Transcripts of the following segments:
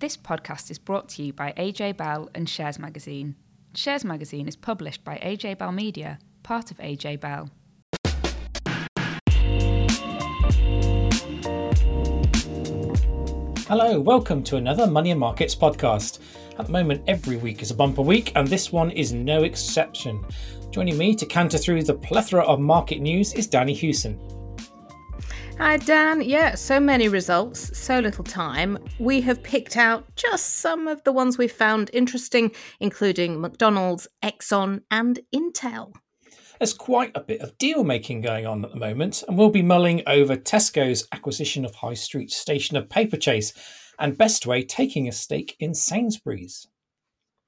This podcast is brought to you by AJ Bell and Shares Magazine. Shares Magazine is published by AJ Bell Media, part of AJ Bell. Hello, welcome to another Money and Markets podcast. At the moment, every week is a bumper week, and this one is no exception. Joining me to canter through the plethora of market news is Danny Hewson. Hi Dan, yeah, so many results, so little time. We have picked out just some of the ones we found interesting, including McDonald's, Exxon and Intel. There's quite a bit of deal-making going on at the moment, and we'll be mulling over Tesco's acquisition of high street stationer Paperchase and Bestway taking a stake in Sainsbury's.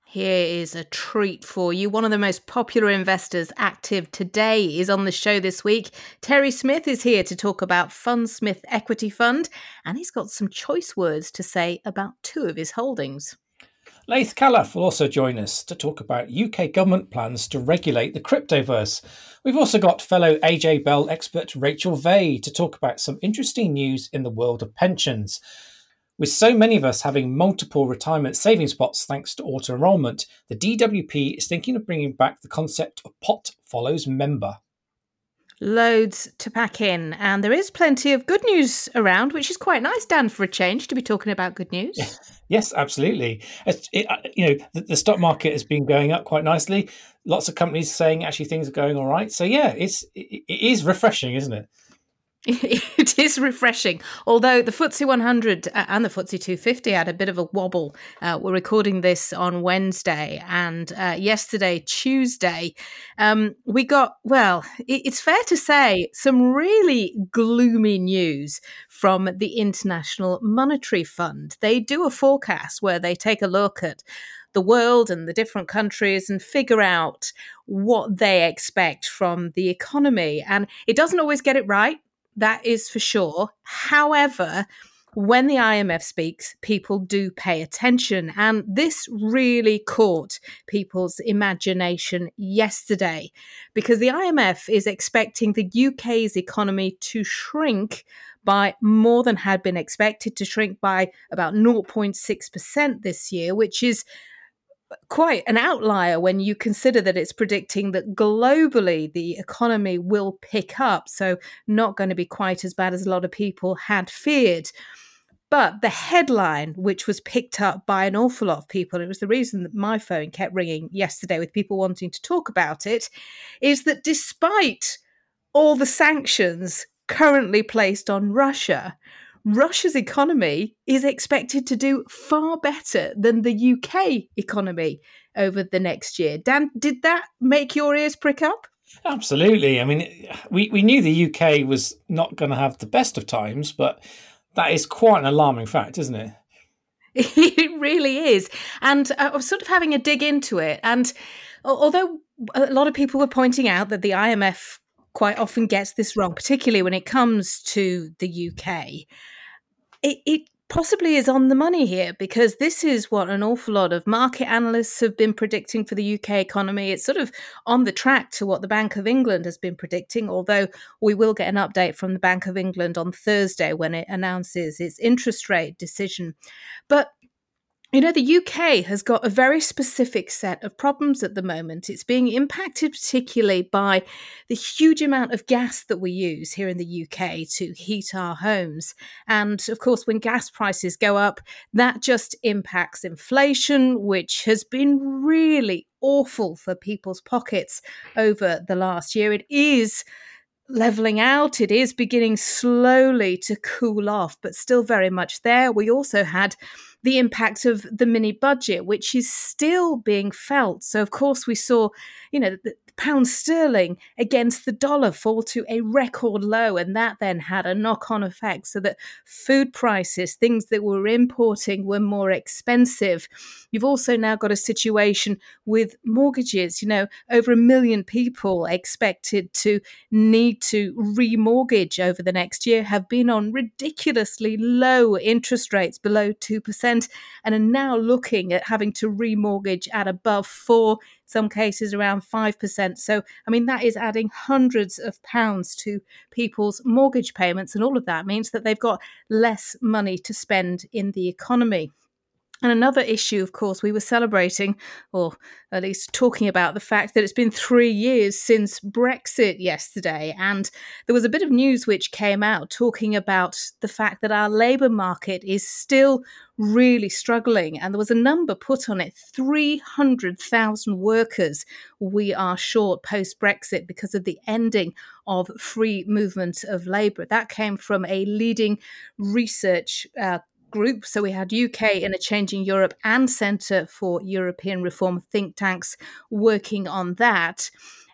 Here is a treat for you. One of the most popular investors active today is on the show this week. Terry Smith is here to talk about Fundsmith Equity Fund, and he's got some choice words to say about two of his holdings. Laith Khalaf will also join us to talk about UK government plans to regulate the cryptoverse. We've also got fellow AJ Bell expert Rachel Vaes to talk about some interesting news in the world of pensions. With so many of us having multiple retirement savings pots thanks to auto-enrolment, the DWP is thinking of bringing back the concept of pot follows member. Loads to pack in, and there is plenty of good news around, which is quite nice, Dan, for a change to be talking about good news. Yes, absolutely. The stock market has been going up quite nicely. Lots of companies saying actually things are going all right. So yeah, it is refreshing, isn't it? It is refreshing, although the FTSE 100 and the FTSE 250 had a bit of a wobble. We're recording this on Wednesday and yesterday, Tuesday, we got, well, it's fair to say, some really gloomy news from the International Monetary Fund. They do a forecast where they take a look at the world and the different countries and figure out what they expect from the economy. And it doesn't always get it right. That is for sure. However, when the IMF speaks, people do pay attention. And this really caught people's imagination yesterday because the IMF is expecting the UK's economy to shrink by more than had been expected, to shrink by about 0.6% this year, which is quite an outlier when you consider that it's predicting that globally the economy will pick up, so not going to be quite as bad as a lot of people had feared. But the headline, which was picked up by an awful lot of people, it was the reason that my phone kept ringing yesterday with people wanting to talk about it, is that despite all the sanctions currently placed on Russia, Russia's economy is expected to do far better than the UK economy over the next year. Dan, did that make your ears prick up? Absolutely. I mean, we knew the UK was not going to have the best of times, but that is quite an alarming fact, isn't it? It really is. And I was sort of having a dig into it. And although a lot of people were pointing out that the IMF quite often gets this wrong, particularly when it comes to the UK. It possibly is on the money here because this is what an awful lot of market analysts have been predicting for the UK economy. It's sort of on the track to what the Bank of England has been predicting, although we will get an update from the Bank of England on Thursday when it announces its interest rate decision. But you know, the UK has got a very specific set of problems at the moment. It's being impacted particularly by the huge amount of gas that we use here in the UK to heat our homes. And of course, when gas prices go up, that just impacts inflation, which has been really awful for people's pockets over the last year. It is levelling out. It is beginning slowly to cool off, but still very much there. We also had the impact of the mini budget, which is still being felt. So, of course, we saw, the pound sterling against the dollar fall to a record low. And that then had a knock-on effect so that food prices, things that we're importing, were more expensive. You've also now got a situation with mortgages, over 1 million people expected to need to remortgage over the next year have been on ridiculously low interest rates below 2% and are now looking at having to remortgage at above 4%. Some cases around 5%. So, that is adding hundreds of pounds to people's mortgage payments. And all of that means that they've got less money to spend in the economy. And another issue, of course, we were celebrating, or at least talking about the fact that it's been 3 years since Brexit yesterday. And there was a bit of news which came out talking about the fact that our labour market is still really struggling. And there was a number put on it, 300,000 workers we are short post-Brexit because of the ending of free movement of labour. That came from a leading research group. So we had UK in a Changing Europe and Centre for European Reform think tanks working on that.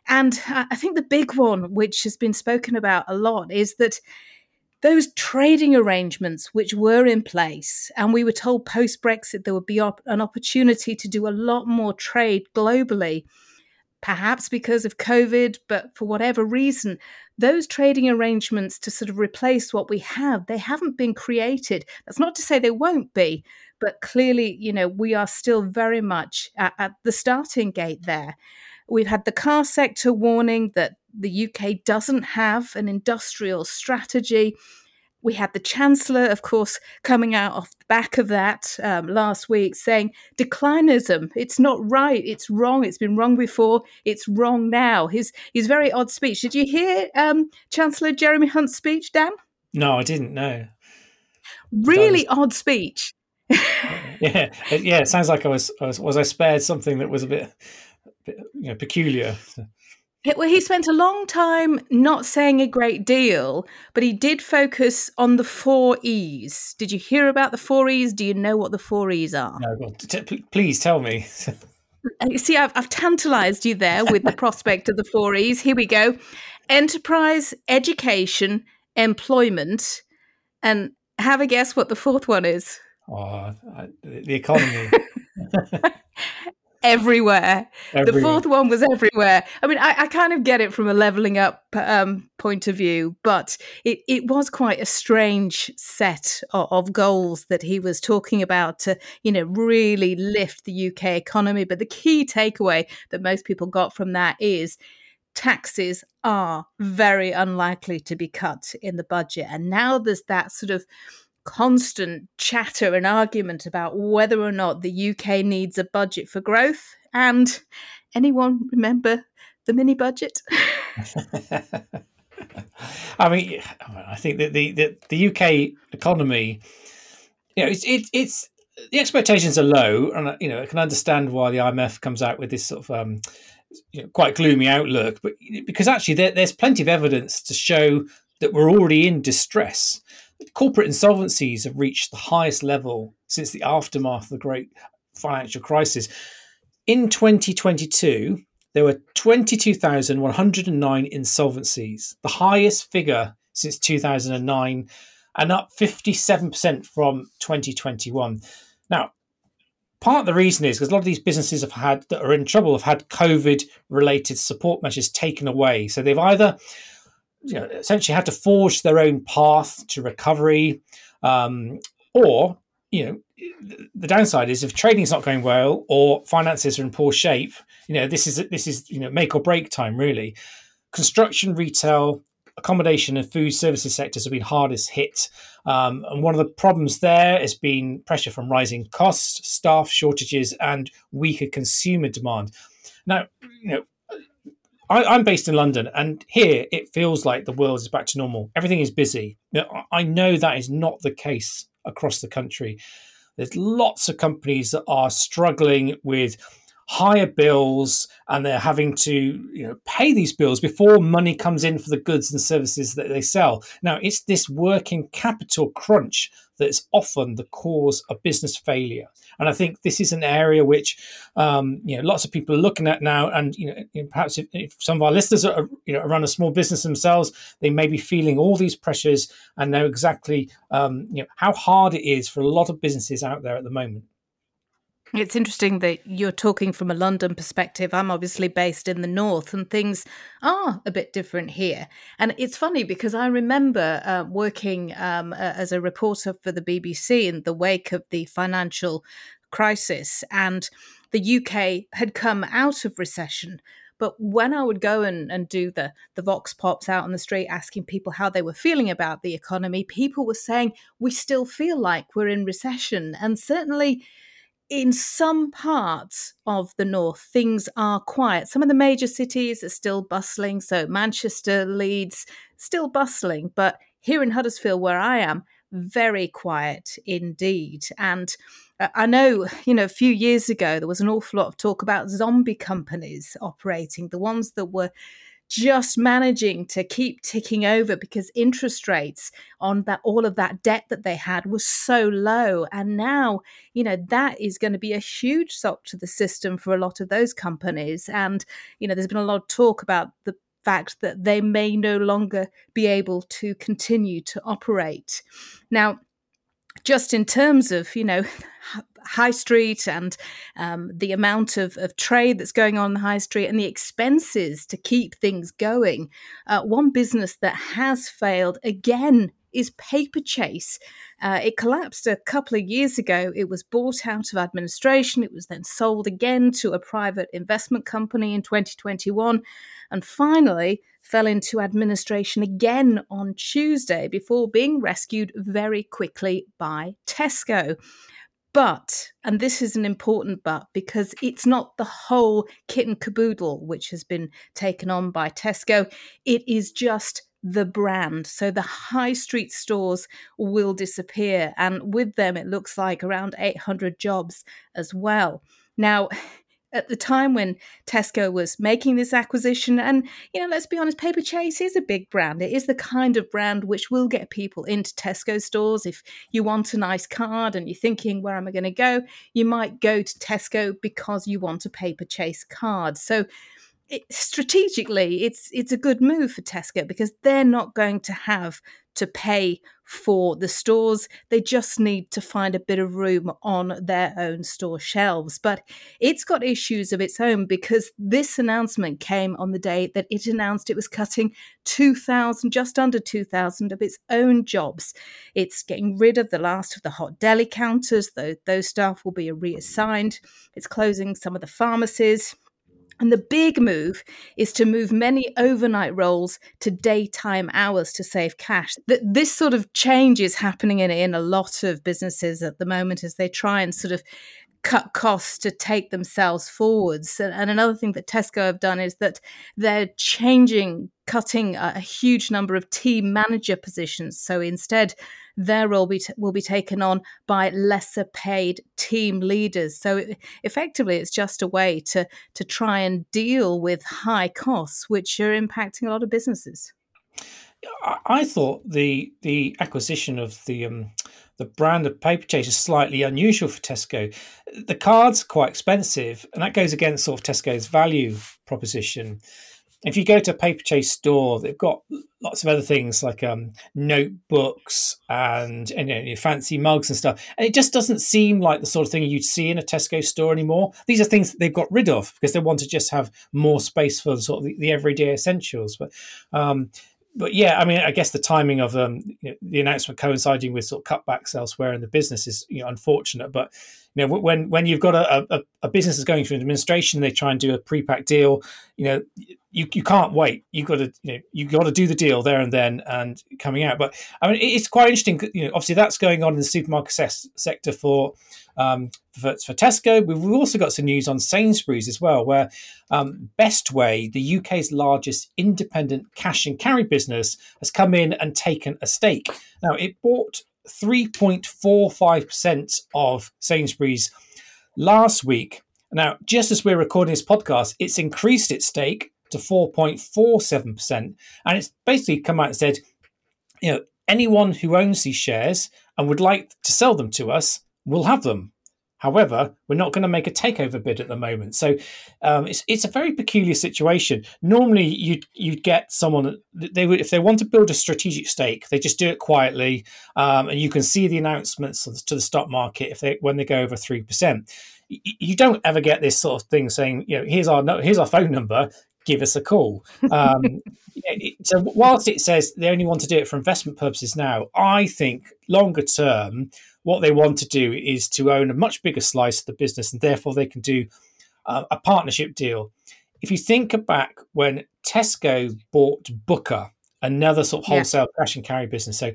And I think the big one, which has been spoken about a lot, is that those trading arrangements which were in place, and we were told post-Brexit there would be an opportunity to do a lot more trade globally, perhaps because of COVID, but for whatever reason, those trading arrangements to sort of replace what we have, they haven't been created. That's not to say they won't be, but clearly, you know, we are still very much at the starting gate there. We've had the car sector warning that the UK doesn't have an industrial strategy. We had the Chancellor, of course, coming out off the back of that last week saying declinism, it's not right, it's wrong, it's been wrong before, it's wrong now. His very odd speech. Did you hear Chancellor Jeremy Hunt's speech, Dan? No, I didn't, no. Really odd speech. Yeah, it sounds like I was spared something that was a bit you know, peculiar. Well, he spent a long time not saying a great deal, but he did focus on the 4 E's. Did you hear about the 4 E's? Do you know what the 4 E's are? No, well, please tell me. See, I've tantalised you there with the prospect of the 4 E's. Here we go. Enterprise, education, employment, and have a guess what the fourth one is. Oh, the economy. Everywhere. The fourth one was everywhere. I mean, I kind of get it from a levelling up point of view, but it was quite a strange set of goals that he was talking about to, you know, really lift the UK economy. But the key takeaway that most people got from that is taxes are very unlikely to be cut in the budget. And now there's that sort of constant chatter and argument about whether or not the UK needs a budget for growth. And anyone remember the mini budget? I mean, I think that the UK economy, you know, it's the expectations are low, and you know I can understand why the IMF comes out with this sort of you know, quite gloomy outlook, but because actually there's plenty of evidence to show that we're already in distress. Corporate insolvencies have reached the highest level since the aftermath of the great financial crisis. In 2022, there were 22,109 insolvencies, the highest figure since 2009, and up 57% from 2021. Now, part of the reason is because a lot of these businesses that are in trouble have had COVID-related support measures taken away. So they've either essentially had to forge their own path to recovery, or you know, the downside is if trading's not going well or finances are in poor shape, you know, this is you know, make or break time really. Construction, retail, accommodation, and food services sectors have been hardest hit, and one of the problems there has been pressure from rising costs, staff shortages, and weaker consumer demand. Now, you know, I'm based in London, and here it feels like the world is back to normal. Everything is busy. Now, I know that is not the case across the country. There's lots of companies that are struggling with higher bills, and they're having to, you know, pay these bills before money comes in for the goods and services that they sell. Now, it's this working capital crunch that's often the cause of business failure. And I think this is an area which, you know, lots of people are looking at now. And, you know, perhaps if some of our listeners are, you know, run a small business themselves, they may be feeling all these pressures and know exactly, you know, how hard it is for a lot of businesses out there at the moment. It's interesting that you're talking from a London perspective. I'm obviously based in the north, and things are a bit different here. And it's funny because I remember working as a reporter for the BBC in the wake of the financial crisis, and the UK had come out of recession. But when I would go and do the vox pops out on the street asking people how they were feeling about the economy, people were saying, we still feel like we're in recession. And certainly in some parts of the north, things are quiet. Some of the major cities are still bustling. So Manchester, Leeds, still bustling. But here in Huddersfield, where I am, very quiet indeed. And I know, you know, a few years ago, there was an awful lot of talk about zombie companies operating, the ones that were just managing to keep ticking over because interest rates on that, all of that debt that they had was so low. And now, you know, that is going to be a huge shock to the system for a lot of those companies. And, you know, there's been a lot of talk about the fact that they may no longer be able to continue to operate. Now, just in terms of, you know, high street and the amount of trade that's going on the high street and the expenses to keep things going, one business that has failed again is Paperchase. It collapsed a couple of years ago. It was bought out of administration. It was then sold again to a private investment company in 2021 and finally fell into administration again on Tuesday before being rescued very quickly by Tesco. But, and this is an important but, because it's not the whole kit and caboodle which has been taken on by Tesco. It is just the brand. So the high street stores will disappear. And with them, it looks like around 800 jobs as well. Now, at the time when Tesco was making this acquisition, and, you know, let's be honest, Paperchase is a big brand. It is the kind of brand which will get people into Tesco stores. If you want a nice card and you're thinking, where am I going to go? You might go to Tesco because you want a Paperchase card. So strategically, it's a good move for Tesco because they're not going to have to pay for the stores. They just need to find a bit of room on their own store shelves. But it's got issues of its own because this announcement came on the day that it announced it was cutting 2,000, just under 2,000 of its own jobs. It's getting rid of the last of the hot deli counters, though those staff will be reassigned. It's closing some of the pharmacies. And the big move is to move many overnight roles to daytime hours to save cash. This sort of change is happening in a lot of businesses at the moment as they try and sort of cut costs to take themselves forwards. And another thing that Tesco have done is that they're cutting a huge number of team manager positions. So instead, their role will be taken on by lesser paid team leaders. So effectively, it's just a way to try and deal with high costs, which are impacting a lot of businesses. I thought the acquisition of the brand of Paperchase is slightly unusual for Tesco. The card's quite expensive, and that goes against sort of Tesco's value proposition. If you go to a Paperchase store, they've got lots of other things like notebooks and you know, fancy mugs and stuff. And it just doesn't seem like the sort of thing you'd see in a Tesco store anymore. These are things that they've got rid of because they want to just have more space for sort of the everyday essentials. But yeah, I mean, I guess the timing of you know, the announcement coinciding with sort of cutbacks elsewhere in the business is, you know, unfortunate. But you know, when you've got a business that's going through administration, they try and do a pre-pack deal. You know, you can't wait. You've got to do the deal there and then and coming out. But I mean, it's quite interesting. You know, obviously that's going on in the supermarket sector for Tesco. We've also got some news on Sainsbury's as well, where Bestway, the UK's largest independent cash and carry business, has come in and taken a stake. Now, it bought 3.45% of Sainsbury's last week. Now, just as we're recording this podcast, it's increased its stake to 4.47%. And it's basically come out and said, you know, anyone who owns these shares and would like to sell them to us will have them. However, we're not going to make a takeover bid at the moment. So it's a very peculiar situation. Normally, you'd get someone, they would, if they want to build a strategic stake, they just do it quietly. And you can see the announcements to the stock market when they go over 3%. You don't ever get this sort of thing saying, you know, here's our phone number, give us a call. So whilst it says they only want to do it for investment purposes now, I think longer term, what they want to do is to own a much bigger slice of the business, and therefore they can do a partnership deal. If you think back when Tesco bought Booker, another sort of wholesale cash and carry business. So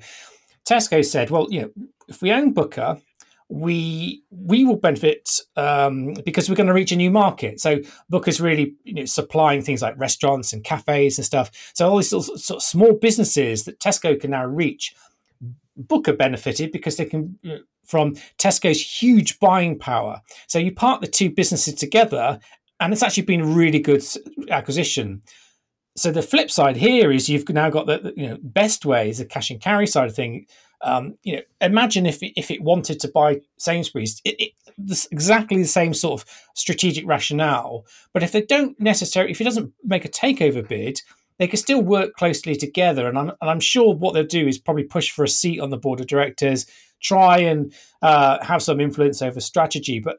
Tesco said, well, you know, if we own Booker, we will benefit because we're going to reach a new market. So Booker's really supplying things like restaurants and cafes and stuff. So all these sort of small businesses that Tesco can now reach, Booker benefited because they can from Tesco's huge buying power. So you park the two businesses together, and it's actually been a really good acquisition. So the flip side here is you've now got the Bestway is the cash and carry side of thing. Imagine if it wanted to buy Sainsbury's, it's exactly the same sort of strategic rationale. But if it doesn't make a takeover bid, they can still work closely together. And I'm sure what they'll do is probably push for a seat on the board of directors, try and have some influence over strategy. But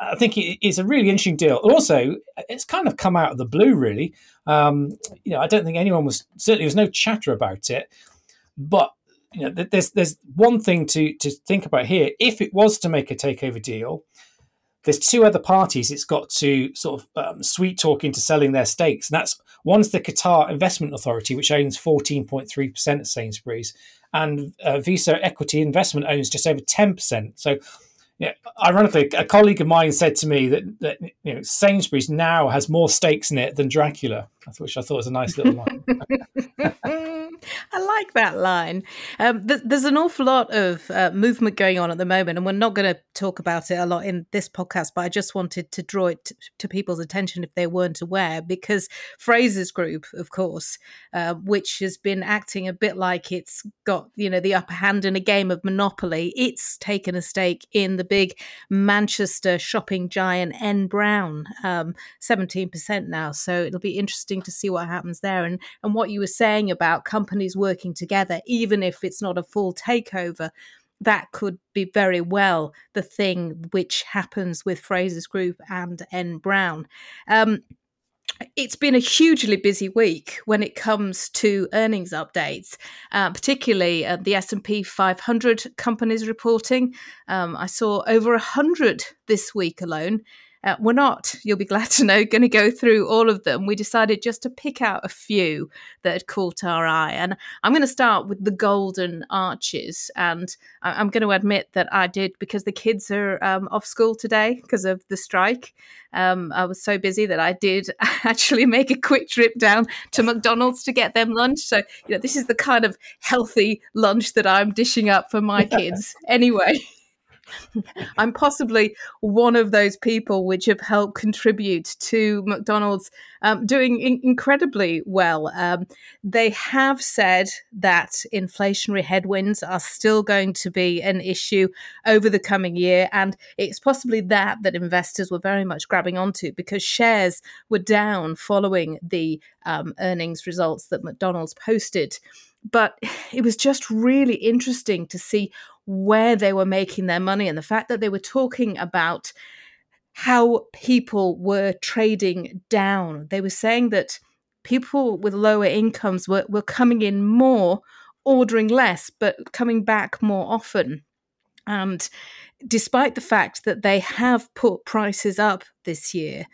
I think it's a really interesting deal. Also, it's kind of come out of the blue, really. I don't think anyone was, certainly there was no chatter about it. But there's one thing to think about here. If it was to make a takeover deal, there's two other parties it's got to sort of sweet talk into selling their stakes. And one's the Qatar Investment Authority, which owns 14.3% of Sainsbury's, and Visa Equity Investment owns just over 10%. So, ironically, a colleague of mine said to me that Sainsbury's now has more stakes in it than Dracula, which I thought was a nice little line. I like that line. There's an awful lot of movement going on at the moment, and we're not going to talk about it a lot in this podcast, but I just wanted to draw it to people's attention if they weren't aware, because Fraser's Group, of course, which has been acting a bit like it's got the upper hand in a game of Monopoly, it's taken a stake in the big Manchester shopping giant N Brown, 17% now. So it'll be interesting to see what happens there. And what you were saying about companies working together, even if it's not a full takeover, that could be very well the thing which happens with Fraser's Group and N Brown. It's been a hugely busy week when it comes to earnings updates, particularly the S&P 500 companies reporting. I saw over 100 this week alone. We're not, you'll be glad to know, going to go through all of them. We decided just to pick out a few that had caught our eye. And I'm going to start with the Golden Arches. And I'm going to admit that I did, because the kids are off school today because of the strike. I was so busy that I did actually make a quick trip down to McDonald's to get them lunch. So, this is the kind of healthy lunch that I'm dishing up for my kids anyway. I'm possibly one of those people which have helped contribute to McDonald's doing incredibly well. They have said that inflationary headwinds are still going to be an issue over the coming year, and it's possibly that investors were very much grabbing onto, because shares were down following the earnings results that McDonald's posted. But it was just really interesting to see where they were making their money, and the fact that they were talking about how people were trading down. They were saying that people with lower incomes were coming in more, ordering less, but coming back more often. And despite the fact that they have put prices up this year,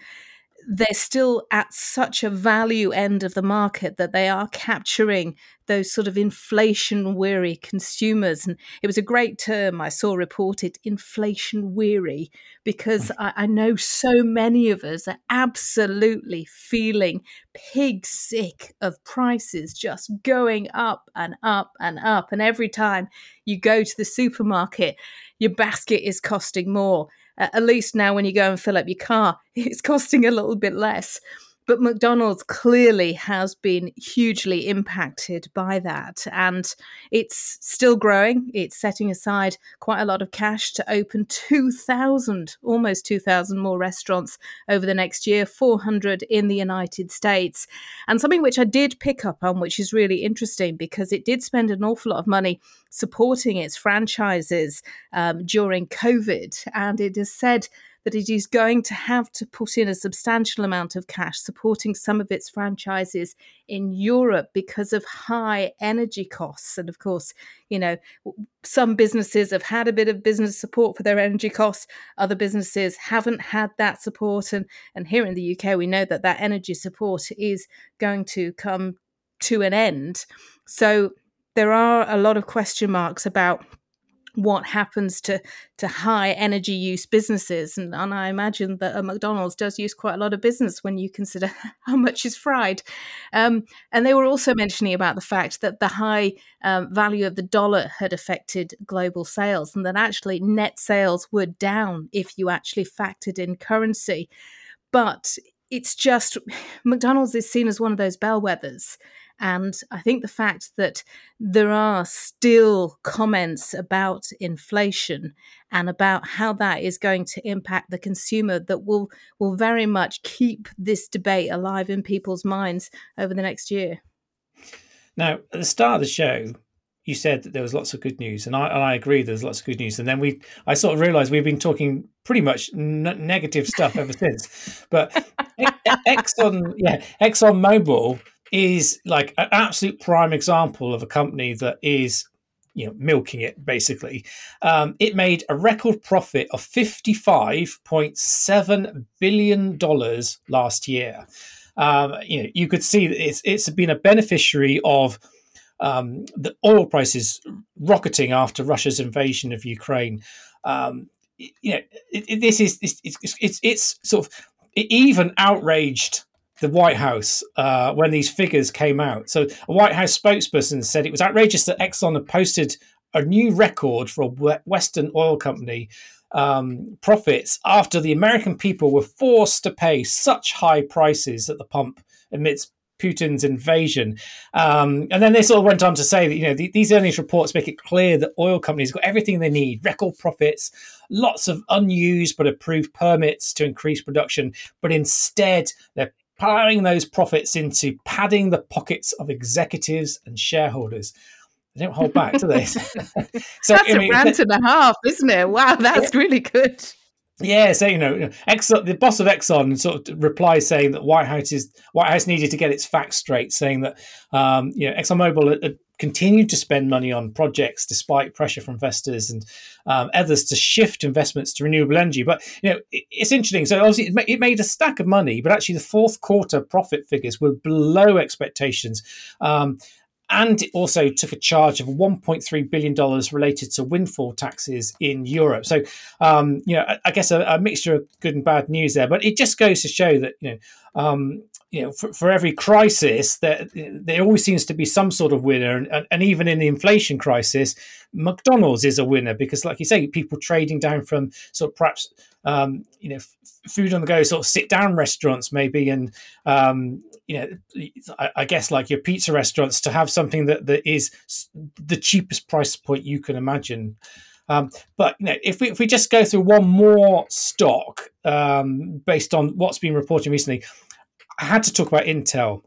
they're still at such a value end of the market that they are capturing those sort of inflation-weary consumers. And it was a great term I saw reported, inflation-weary, because I know so many of us are absolutely feeling pig sick of prices just going up and up and up. And every time you go to the supermarket, your basket is costing more. At least now when you go and fill up your car, it's costing a little bit less. But McDonald's clearly has been hugely impacted by that. And it's still growing. It's setting aside quite a lot of cash to open 2,000, almost 2,000 more restaurants over the next year, 400 in the United States. And something which I did pick up on, which is really interesting, because it did spend an awful lot of money supporting its franchises during COVID. And it has said that it is going to have to put in a substantial amount of cash supporting some of its franchises in Europe because of high energy costs. And of course, some businesses have had a bit of business support for their energy costs. Other businesses haven't had that support. And here in the UK, we know that energy support is going to come to an end. So there are a lot of question marks about what happens to high energy use businesses. And I imagine that a McDonald's does use quite a lot of business when you consider how much is fried. And they were also mentioning about the fact that the high value of the dollar had affected global sales, and that actually net sales were down if you actually factored in currency. But it's just, McDonald's is seen as one of those bellwethers. And I think the fact that there are still comments about inflation and about how that is going to impact the consumer that will very much keep this debate alive in people's minds over the next year. Now, at the start of the show, you said that there was lots of good news, and I agree there's lots of good news. And then I sort of realised we've been talking pretty much negative stuff ever since. But ExxonMobil is like an absolute prime example of a company that is, you know, milking it, basically. It made a record profit of $55.7 billion last year. You know, you could see that it's been a beneficiary of the oil prices rocketing after Russia's invasion of Ukraine. You know, it even outraged the White House when these figures came out. So a White House spokesperson said it was outrageous that Exxon had posted a new record for a Western oil company profits after the American people were forced to pay such high prices at the pump amidst Putin's invasion. And then they sort of went on to say that, you know, these earnings reports make it clear that oil companies got everything they need: record profits, lots of unused but approved permits to increase production, but instead they're plowing those profits into padding the pockets of executives and shareholders. They don't hold back, do they? That's a rant and a half, isn't it? Wow, that's really good. Yeah, so, you know, Exxon, the boss of Exxon sort of replies saying that White House needed to get its facts straight, saying that, you know, ExxonMobil had continued to spend money on projects despite pressure from investors and others to shift investments to renewable energy. But, you know, it's interesting. So obviously it made a stack of money, but actually the fourth quarter profit figures were below expectations. And it also took a charge of $1.3 billion related to windfall taxes in Europe. So, you know, I guess a mixture of good and bad news there. But it just goes to show that, you know, for every crisis, there always seems to be some sort of winner. And even in the inflation crisis, McDonald's is a winner because, like you say, people trading down from sort of perhaps, you know, food on the go, sort of sit-down restaurants maybe, and, you know, I guess like your pizza restaurants, to have something that is the cheapest price point you can imagine. But, you know, if we just go through one more stock based on what's been reported recently, I had to talk about Intel.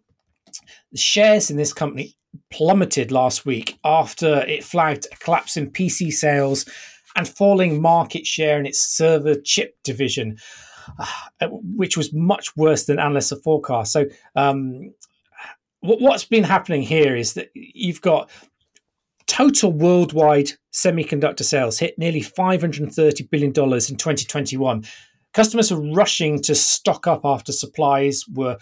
The shares in this company plummeted last week after it flagged a collapse in PC sales and falling market share in its server chip division, which was much worse than analysts have forecast. So what's been happening here is that you've got total worldwide semiconductor sales hit nearly $530 billion in 2021. Customers were rushing to stock up after supplies were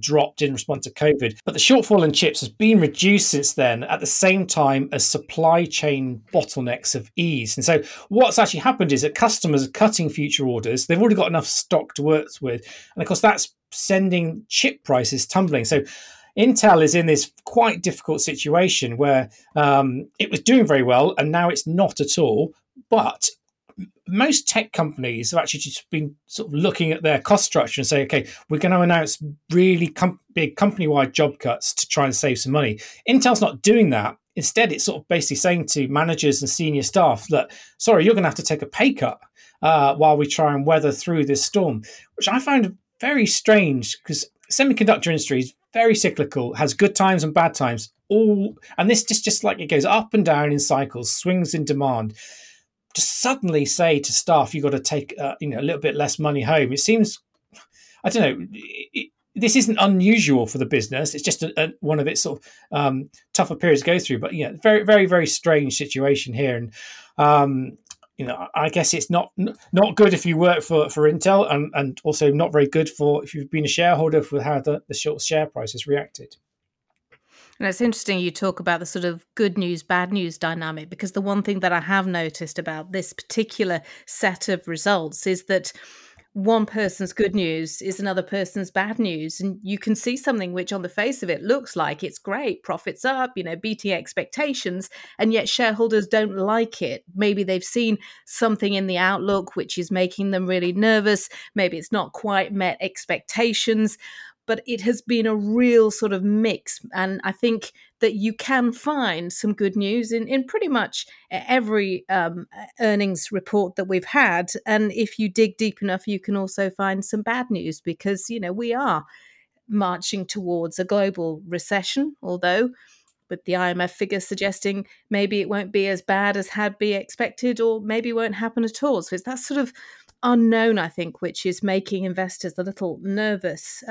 dropped in response to COVID. But the shortfall in chips has been reduced since then, at the same time as supply chain bottlenecks have eased. And so what's actually happened is that customers are cutting future orders. They've already got enough stock to work with. And of course, that's sending chip prices tumbling. So Intel is in this quite difficult situation where it was doing very well and now it's not at all. But most tech companies have actually just been sort of looking at their cost structure and say, okay, we're going to announce really big company-wide job cuts to try and save some money. Intel's not doing that. Instead, it's sort of basically saying to managers and senior staff that, sorry, you're going to have to take a pay cut while we try and weather through this storm, which I find very strange because semiconductor industry is very cyclical, has good times and bad times. And this just like it goes up and down in cycles, swings in demand. To suddenly say to staff, you've got to take you know, a little bit less money home. It seems, I don't know, this isn't unusual for the business. It's just one of its sort of tougher periods to go through. But, you know, very, very, very strange situation here. And, you know, I guess it's not good if you work for Intel and also not very good for if you've been a shareholder for how the share price has reacted. And it's interesting you talk about the sort of good news, bad news dynamic, because the one thing that I have noticed about this particular set of results is that one person's good news is another person's bad news. And you can see something which on the face of it looks like it's great, profits up, you know, beating expectations, and yet shareholders don't like it. Maybe they've seen something in the outlook which is making them really nervous. Maybe it's not quite met expectations. But it has been a real sort of mix. And I think that you can find some good news in pretty much every earnings report that we've had. And if you dig deep enough, you can also find some bad news because, you know, we are marching towards a global recession, although with the IMF figure suggesting maybe it won't be as bad as had been expected or maybe won't happen at all. So it's that sort of unknown, I think, which is making investors a little nervous.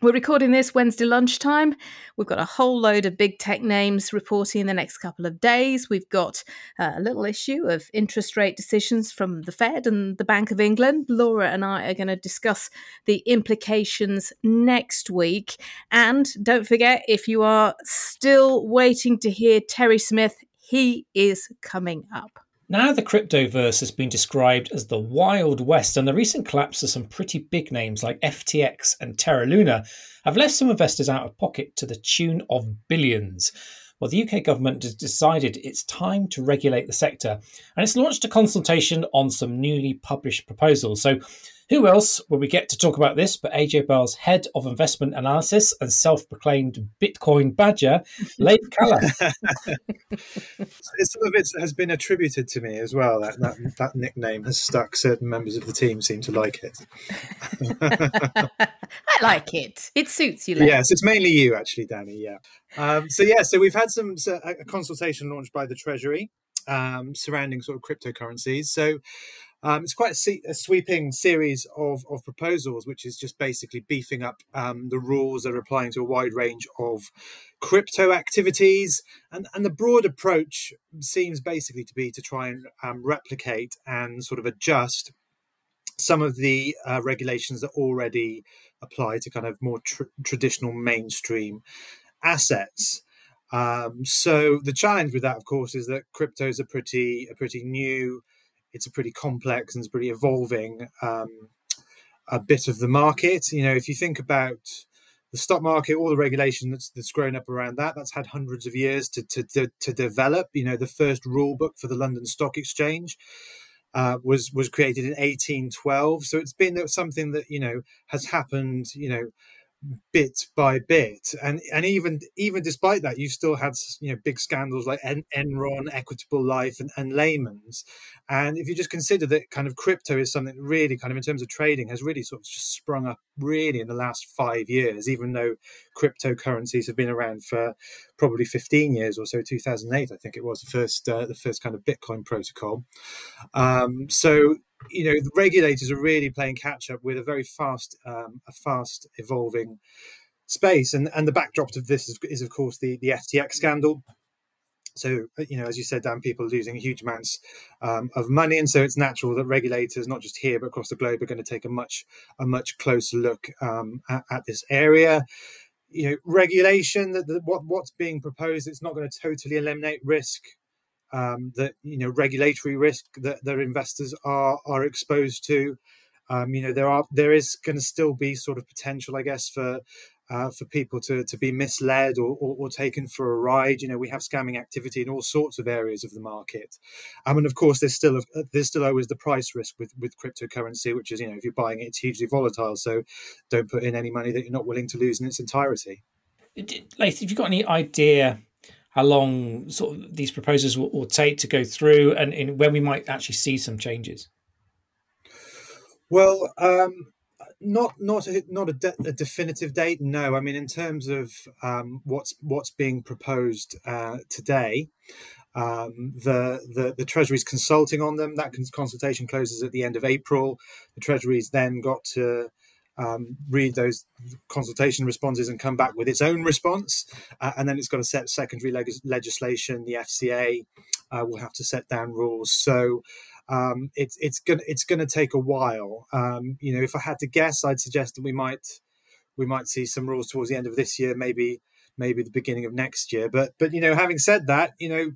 We're recording this Wednesday lunchtime. We've got a whole load of big tech names reporting in the next couple of days. We've got a little issue of interest rate decisions from the Fed and the Bank of England. Laura and I are going to discuss the implications next week. And don't forget, if you are still waiting to hear Terry Smith, he is coming up. Now the cryptoverse has been described as the Wild West, and the recent collapse of some pretty big names like FTX and Terra Luna have left some investors out of pocket to the tune of billions. Well, the UK government has decided it's time to regulate the sector, and it's launched a consultation on some newly published proposals. So who else will we get to talk about this but AJ Bell's head of investment analysis and self-proclaimed Bitcoin badger, Laith Khalaf. Some of it has been attributed to me as well. That nickname has stuck. Certain members of the team seem to like it. I like it. It suits you, Laith. Yes, it's mainly you, actually, Danny. Yeah. So we've had a consultation launched by the Treasury surrounding sort of cryptocurrencies. So. It's quite a sweeping series of proposals, which is just basically beefing up the rules that are applying to a wide range of crypto activities. And the broad approach seems basically to be to try and replicate and sort of adjust some of the regulations that already apply to kind of more traditional mainstream assets. So the challenge with that, of course, is that cryptos are pretty new. It's a pretty complex and it's pretty evolving a bit of the market. You know, if you think about the stock market, all the regulation that's grown up around that's had hundreds of years to develop. You know, the first rule book for the London Stock Exchange was created in 1812. So it's been something that, you know, has happened, you know, bit by bit, and even despite that, you've still had, you know, big scandals like Enron, Equitable Life, and Lehman's. And if you just consider that kind of crypto is something that really kind of in terms of trading has really sort of just sprung up really in the last 5 years, even though cryptocurrencies have been around for probably 15 years or so. 2008, I think it was the first kind of Bitcoin protocol. So. You know, the regulators are really playing catch up with a very fast evolving space, and the backdrop of this is of course the FTX scandal. So, you know, as you said, Dan, people are losing huge amounts of money, and so it's natural that regulators, not just here but across the globe, are going to take a much closer look at this area. You know, regulation that what's being proposed, it's not going to totally eliminate risk. That, you know, regulatory risk that their investors are exposed to. You know, there is going to still be sort of potential, I guess, for people to be misled or taken for a ride. You know, we have scamming activity in all sorts of areas of the market. And of course, there's still always the price risk with cryptocurrency, which is, you know, if you're buying it, it's hugely volatile. So don't put in any money that you're not willing to lose in its entirety. Laith, have you got any idea how long sort of these proposals will take to go through, and when we might actually see some changes? Well, not a definitive date. No, I mean in terms of what's being proposed today, the Treasury's consulting on them. That consultation closes at the end of April. The Treasury's then got to read those consultation responses and come back with its own response, and then it's got to set secondary legislation. The FCA will have to set down rules, so it's going to take a while. You know, if I had to guess, I'd suggest that we might see some rules towards the end of this year, maybe maybe the beginning of next year. But you know, having said that, you know,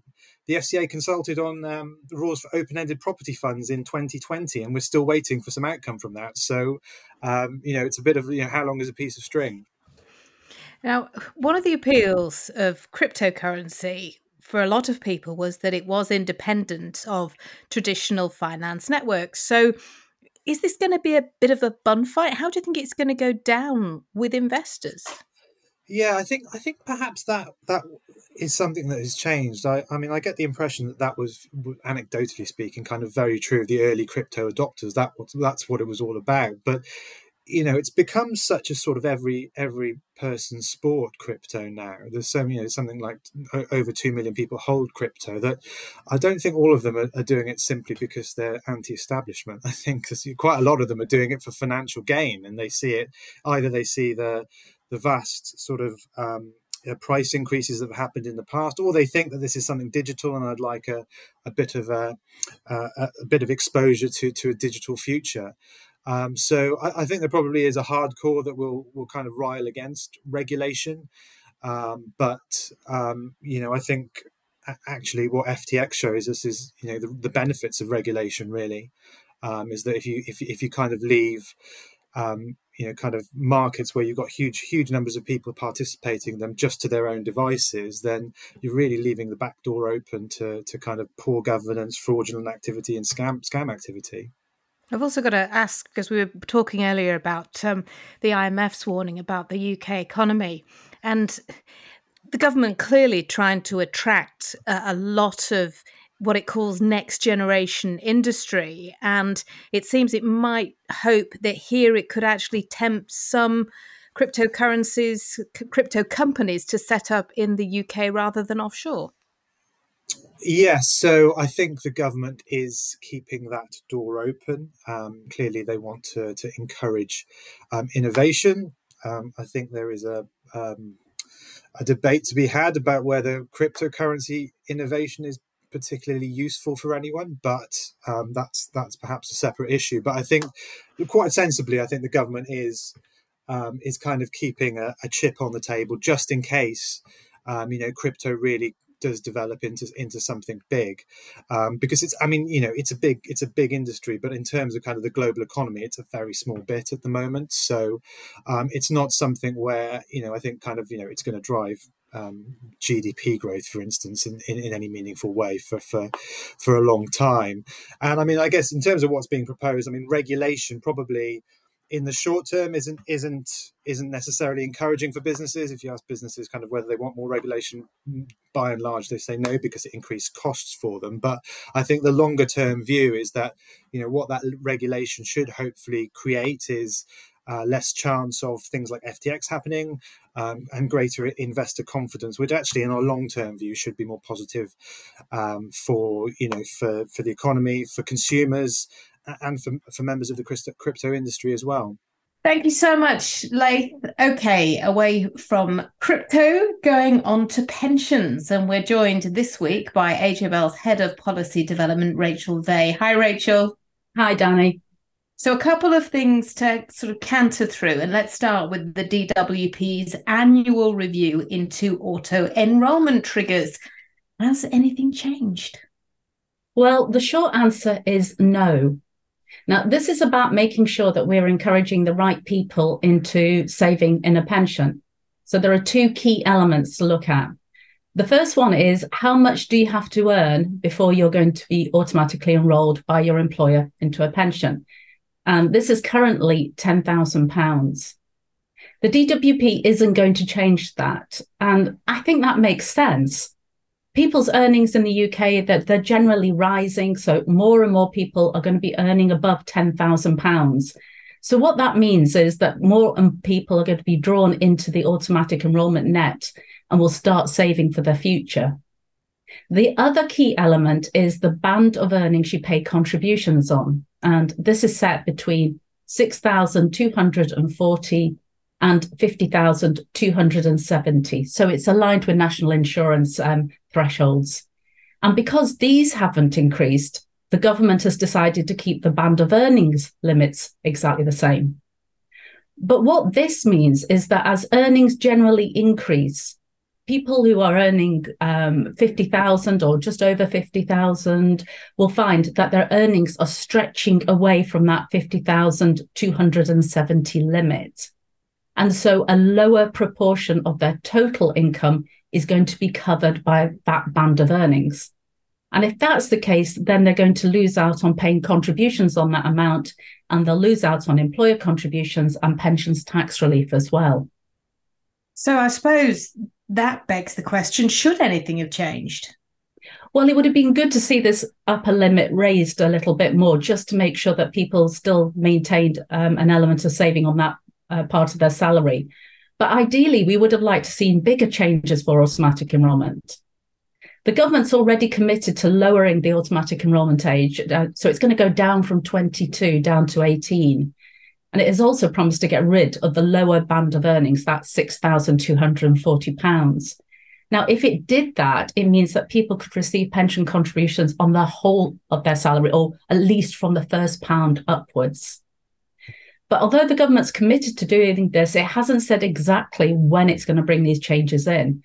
the FCA consulted on the rules for open-ended property funds in 2020, and we're still waiting for some outcome from that. So, you know, it's a bit of, you know, how long is a piece of string? Now, one of the appeals of cryptocurrency for a lot of people was that it was independent of traditional finance networks. So is this going to be a bit of a bun fight? How do you think it's going to go down with investors? Yeah, I think perhaps that is something that has changed. I mean, I get the impression that was, anecdotally speaking, kind of very true of the early crypto adopters. That's what it was all about. But, you know, it's become such a sort of every person's sport, crypto, now. There's so, you know, something like over 2 million people hold crypto, that I don't think all of them are doing it simply because they're anti-establishment. I think quite a lot of them are doing it for financial gain, and they see it, either they see the vast sort of price increases that have happened in the past, or they think that this is something digital, and I'd like a bit of exposure to a digital future. So I think there probably is a hardcore that will kind of rile against regulation. You know, I think actually what FTX shows us is, you know, the benefits of regulation really, is that if you kind of leave, you know, kind of markets where you've got huge numbers of people participating in them just to their own devices, then you're really leaving the back door open to kind of poor governance, fraudulent activity, and scam activity. I've also got to ask, because we were talking earlier about the IMF's warning about the UK economy, and the government clearly trying to attract a lot of what it calls next generation industry. And it seems it might hope that here it could actually tempt some crypto companies to set up in the UK rather than offshore. Yes, so I think the government is keeping that door open. Clearly, they want to encourage innovation. I think there is a debate to be had about whether cryptocurrency innovation is particularly useful for anyone, but that's perhaps a separate issue. But I think, quite sensibly, I think the government is kind of keeping a chip on the table just in case, you know, crypto really does develop into something big, because it's, I mean, you know, it's a big industry, but in terms of kind of the global economy, it's a very small bit at the moment. So it's not something where, you know, I think kind of, you know, it's going to drive GDP growth, for instance, in any meaningful way for a long time. And I mean, I guess in terms of what's being proposed, I mean, regulation probably in the short term isn't necessarily encouraging for businesses. If you ask businesses kind of whether they want more regulation, by and large they say no, because it increased costs for them. But I think the longer term view is that, you know, what that regulation should hopefully create is less chance of things like FTX happening, and greater investor confidence, which actually in our long term view should be more positive for, you know, for the economy, for consumers, and for members of the crypto industry as well. Thank you so much, Laith. Okay, away from crypto, going on to pensions. And we're joined this week by AJ Bell's Head of Policy Development, Rachel Vaes. Hi, Rachel. Hi, Danny. So a couple of things to sort of canter through, and let's start with the DWP's annual review into auto enrolment triggers. Has anything changed? Well, the short answer is no. Now, this is about making sure that we're encouraging the right people into saving in a pension. So there are two key elements to look at. The first one is, how much do you have to earn before you're going to be automatically enrolled by your employer into a pension? And this is currently £10,000. The DWP isn't going to change that. And I think that makes sense. People's earnings in the UK, that they're generally rising, so more and more people are going to be earning above £10,000. So what that means is that more people are going to be drawn into the automatic enrolment net and will start saving for their future. The other key element is the band of earnings you pay contributions on, and this is set between £6,240 and £50,270. So it's aligned with national insurance thresholds. And because these haven't increased, the government has decided to keep the band of earnings limits exactly the same. But what this means is that as earnings generally increase, people who are earning 50,000 or just over 50,000 will find that their earnings are stretching away from that 50,270 limit. And so a lower proportion of their total income is going to be covered by that band of earnings. And if that's the case, then they're going to lose out on paying contributions on that amount, and they'll lose out on employer contributions and pensions tax relief as well. So I suppose that begs the question, should anything have changed? Well, it would have been good to see this upper limit raised a little bit more, just to make sure that people still maintained an element of saving on that part of their salary. But ideally, we would have liked to see bigger changes for automatic enrolment. The government's already committed to lowering the automatic enrolment age, so it's going to go down from 22 down to 18. And it has also promised to get rid of the lower band of earnings, that's £6,240. Now, if it did that, it means that people could receive pension contributions on the whole of their salary, or at least from the first pound upwards. But although the government's committed to doing this, it hasn't said exactly when it's going to bring these changes in.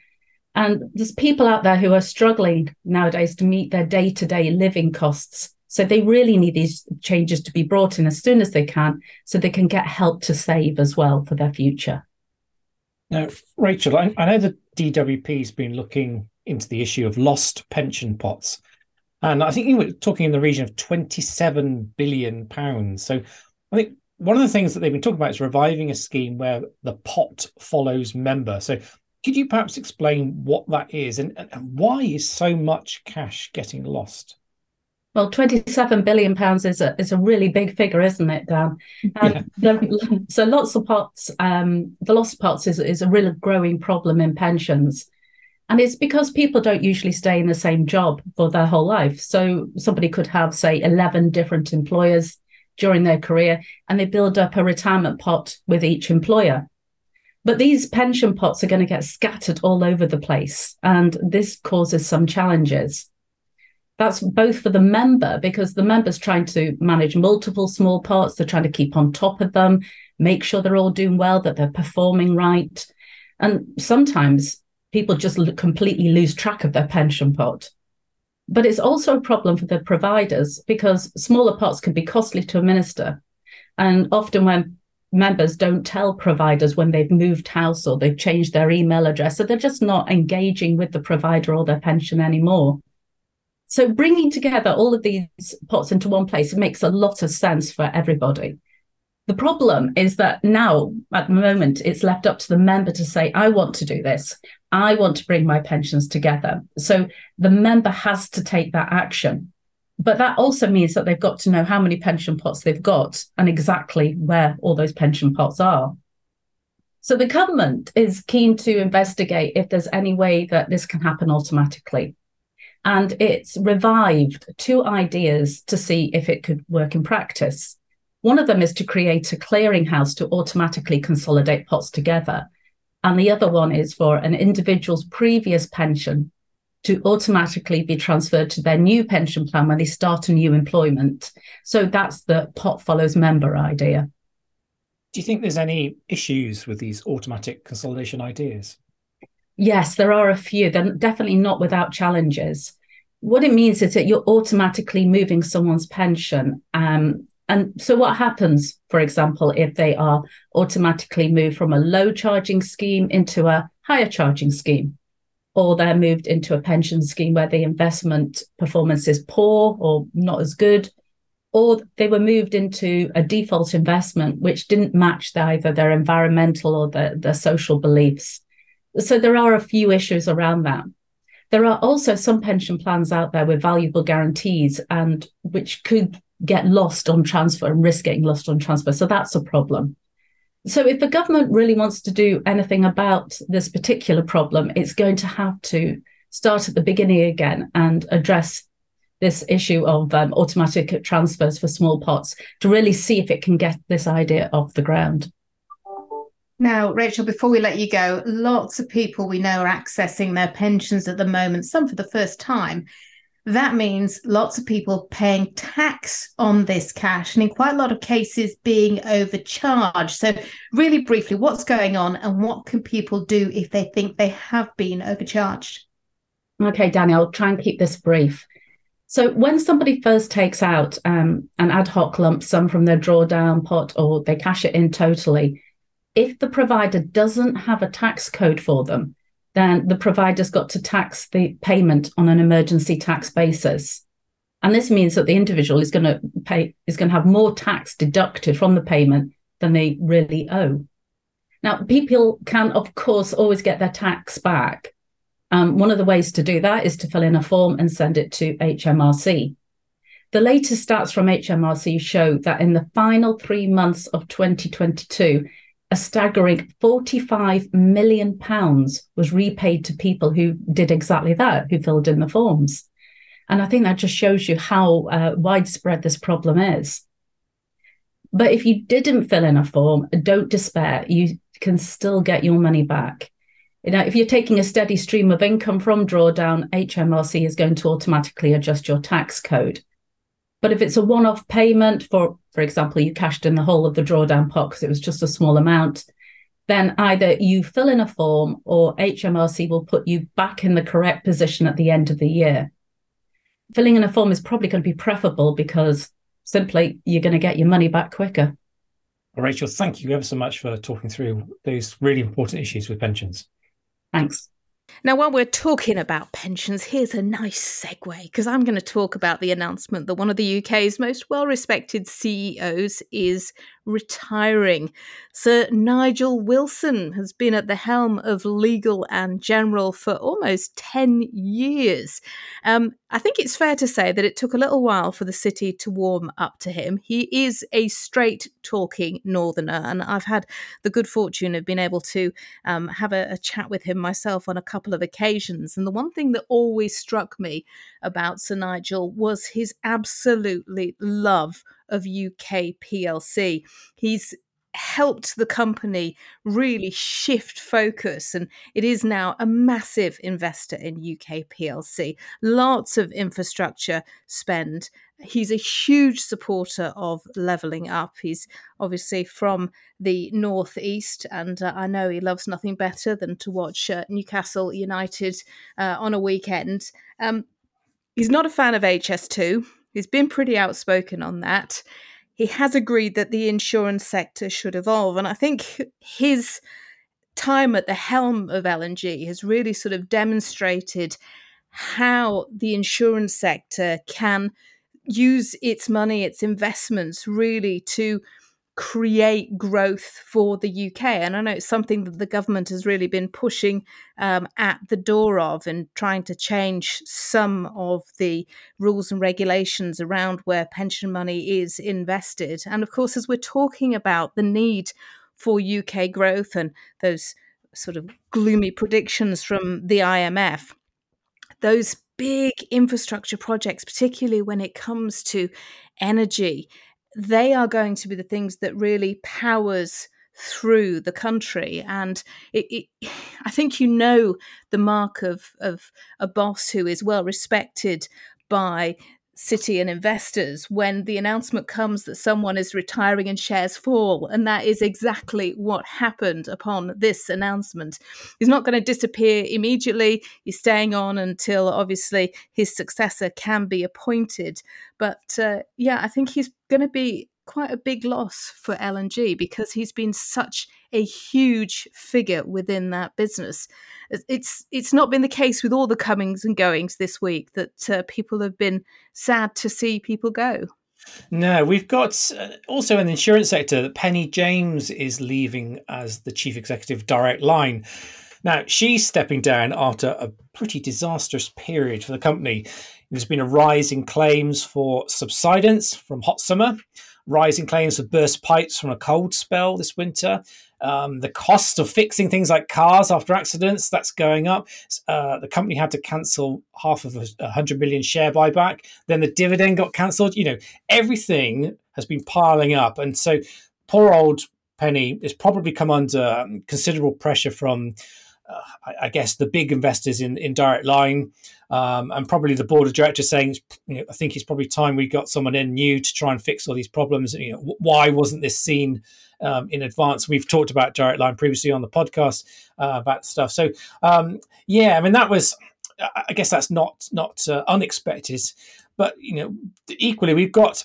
And there's people out there who are struggling nowadays to meet their day-to-day living costs. So they really need these changes to be brought in as soon as they can, so they can get help to save as well for their future. Now, Rachel, I know the DWP has been looking into the issue of lost pension pots. And I think you were talking in the region of £27 billion. So I think one of the things that they've been talking about is reviving a scheme where the pot follows member. So could you perhaps explain what that is, and why is so much cash getting lost? Well, £27 billion is a really big figure, isn't it, Dan? So lots of pots, the lost pots is a real growing problem in pensions. And it's because people don't usually stay in the same job for their whole life. So somebody could have, say, 11 different employers during their career, and they build up a retirement pot with each employer. But these pension pots are going to get scattered all over the place, and this causes some challenges. That's both for the member, because the member's trying to manage multiple small pots. They're trying to keep on top of them, make sure they're all doing well, that they're performing right. And sometimes people just completely lose track of their pension pot. But it's also a problem for the providers, because smaller pots can be costly to administer. And often when members don't tell providers when they've moved house or they've changed their email address, so they're just not engaging with the provider or their pension anymore. So bringing together all of these pots into one place, it makes a lot of sense for everybody. The problem is that now, at the moment, it's left up to the member to say, I want to do this. I want to bring my pensions together. So the member has to take that action. But that also means that they've got to know how many pension pots they've got and exactly where all those pension pots are. So the government is keen to investigate if there's any way that this can happen automatically. And it's revived two ideas to see if it could work in practice. One of them is to create a clearinghouse to automatically consolidate pots together. And the other one is for an individual's previous pension to automatically be transferred to their new pension plan when they start a new employment. So that's the pot follows member idea. Do you think there's any issues with these automatic consolidation ideas? Yes, there are a few. They're definitely not without challenges. What it means is that you're automatically moving someone's pension. And so what happens, for example, if they are automatically moved from a low charging scheme into a higher charging scheme, or they're moved into a pension scheme where the investment performance is poor or not as good, or they were moved into a default investment which didn't match either their environmental or their social beliefs? So there are a few issues around that. There are also some pension plans out there with valuable guarantees, and which could get lost on transfer and risk getting lost on transfer. So that's a problem. So if the government really wants to do anything about this particular problem, it's going to have to start at the beginning again and address this issue of automatic transfers for small pots to really see if it can get this idea off the ground. Now, Rachel, before we let you go, lots of people we know are accessing their pensions at the moment, some for the first time. That means lots of people paying tax on this cash and in quite a lot of cases being overcharged. So really briefly, what's going on and what can people do if they think they have been overcharged? Okay, Danny, I'll try and keep this brief. So when somebody first takes out an ad hoc lump sum from their drawdown pot or they cash it in totally, if the provider doesn't have a tax code for them, then the provider's got to tax the payment on an emergency tax basis. And this means that the individual is going to pay, is going to have more tax deducted from the payment than they really owe. Now, people can, of course, always get their tax back. One of the ways to do that is to fill in a form and send it to HMRC. The latest stats from HMRC show that in the final 3 months of 2022, a staggering £45 million was repaid to people who did exactly that, who filled in the forms. And I think that just shows you how widespread this problem is. But if you didn't fill in a form, don't despair. You can still get your money back. You know, if you're taking a steady stream of income from drawdown, HMRC is going to automatically adjust your tax code. But if it's a one-off payment, for example, you cashed in the whole of the drawdown pot because it was just a small amount, then either you fill in a form or HMRC will put you back in the correct position at the end of the year. Filling in a form is probably going to be preferable because simply you're going to get your money back quicker. Well, Rachel, thank you ever so much for talking through those really important issues with pensions. Thanks. Now, while we're talking about pensions, here's a nice segue, because I'm going to talk about the announcement that one of the UK's most well-respected CEOs is retiring. Sir Nigel Wilson has been at the helm of Legal and General for almost 10 years. I think it's fair to say that it took a little while for the city to warm up to him. He is a straight-talking northerner, and I've had the good fortune of being able to have a chat with him myself on a couple of occasions. And the one thing that always struck me about Sir Nigel was his absolutely love of UK PLC. He's helped the company really shift focus, and it is now a massive investor in UK PLC. Lots of infrastructure spend. He's a huge supporter of levelling up. He's obviously from the northeast, and I know he loves nothing better than to watch Newcastle United on a weekend. He's not a fan of HS2. He's been pretty outspoken on that. He has agreed that the insurance sector should evolve. And I think his time at the helm of L&G has really sort of demonstrated how the insurance sector can use its money, its investments, really to create growth for the UK. And I know it's something that the government has really been pushing at the door of, and trying to change some of the rules and regulations around where pension money is invested. And of course, as we're talking about the need for UK growth and those sort of gloomy predictions from the IMF, those big infrastructure projects, particularly when it comes to energy, they are going to be the things that really powers through the country. And I think, you know, the mark of a boss who is well respected by city and investors when the announcement comes that someone is retiring and shares fall. And that is exactly what happened upon this announcement. He's not going to disappear immediately. He's staying on until obviously his successor can be appointed. But I think he's going to be quite a big loss for L&G because he's been such a huge figure within that business. It's not been the case with all the comings and goings this week that people have been sad to see people go. No, we've got also in the insurance sector that Penny James is leaving as the chief executive of Direct Line. Now, she's stepping down after a pretty disastrous period for the company. There's been a rise in claims for subsidence from hot summer, rising claims for burst pipes from a cold spell this winter, the cost of fixing things like cars after accidents, that's going up. The company had to cancel half of a 100 million share buyback. Then the dividend got cancelled. You know, everything has been piling up. And so poor old Penny has probably come under considerable pressure from I guess the big investors in Direct Line, and probably the board of directors saying, I think it's probably time we got someone in new to try and fix all these problems. Why wasn't this seen in advance? We've talked about Direct Line previously on the podcast about stuff. So, that was, I guess that's not unexpected. But, equally, we've got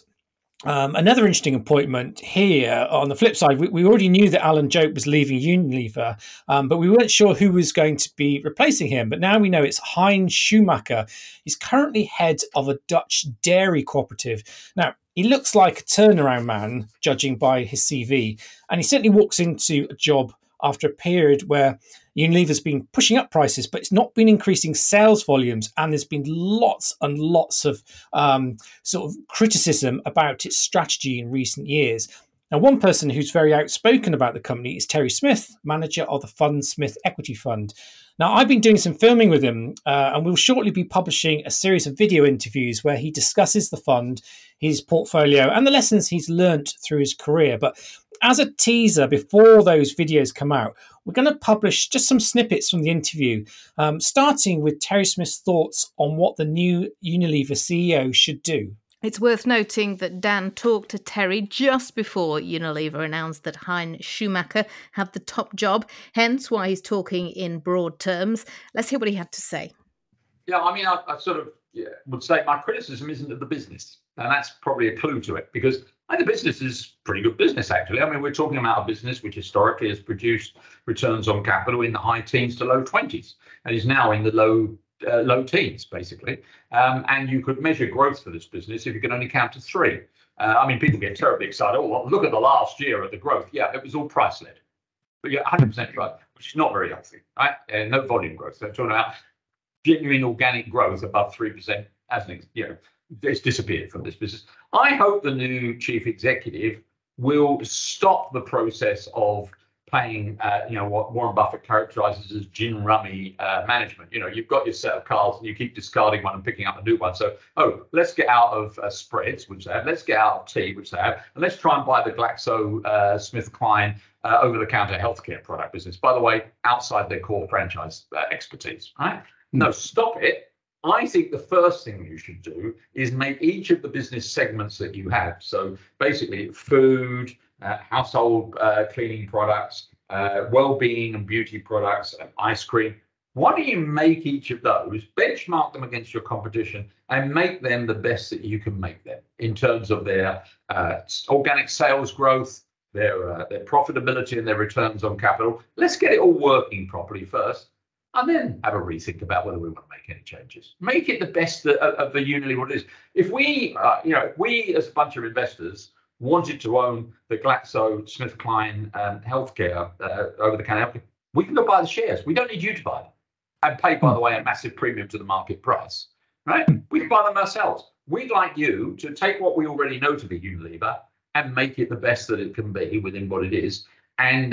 another interesting appointment here. On the flip side, we already knew that Alan Jope was leaving Unilever, but we weren't sure who was going to be replacing him. But now we know it's Hein Schumacher. He's currently head of a Dutch dairy cooperative. Now, he looks like a turnaround man, judging by his CV, and he certainly walks into a job after a period where Unilever's been pushing up prices, but it's not been increasing sales volumes. And there's been lots and lots of sort of criticism about its strategy in recent years. Now, one person who's very outspoken about the company is Terry Smith, manager of the Fundsmith Equity Fund. Now, I've been doing some filming with him, and we'll shortly be publishing a series of video interviews where he discusses the fund, his portfolio, and the lessons he's learnt through his career. But as a teaser, before those videos come out, we're going to publish just some snippets from the interview, starting with Terry Smith's thoughts on what the new Unilever CEO should do. It's worth noting that Dan talked to Terry just before Unilever announced that Hein Schumacher had the top job, hence why he's talking in broad terms. Let's hear what he had to say. Yeah, I would say my criticism isn't of the business, and that's probably a clue to it, because the business is pretty good business, actually. We're talking about a business which historically has produced returns on capital in the high teens to low 20s, and is now in the low teens, basically. And you could measure growth for this business if you could only count to three. People get terribly excited. Oh, well, look at the last year of the growth. Yeah, it was all price-led. But you're 100% right, which is not very healthy, right? No volume growth. So talking about genuine organic growth above 3%, as an it's disappeared from this business. I hope the new chief executive will stop the process of playing, what Warren Buffett characterises as gin rummy management. You've got your set of cards and you keep discarding one and picking up a new one. So, let's get out of spreads, which they have. Let's get out of tea, which they have. And let's try and buy the GlaxoSmithKline over-the-counter healthcare product business. By the way, outside their core franchise expertise, right? No, stop it. I think the first thing you should do is make each of the business segments that you have, so basically food, household cleaning products, well-being and beauty products, ice cream. Why don't you make each of those, benchmark them against your competition, and make them the best that you can make them in terms of their organic sales growth, their profitability and their returns on capital. Let's get it all working properly first, and then have a rethink about whether we want to make any changes. Make it the best of the Unilever it is. If we, we as a bunch of investors wanted to own the GlaxoSmithKline healthcare over-the-counter, we can go buy the shares. We don't need you to buy them and pay, by the way, a massive premium to the market price. Right? We can buy them ourselves. We'd like you to take what we already know to be Unilever and make it the best that it can be within what it is. And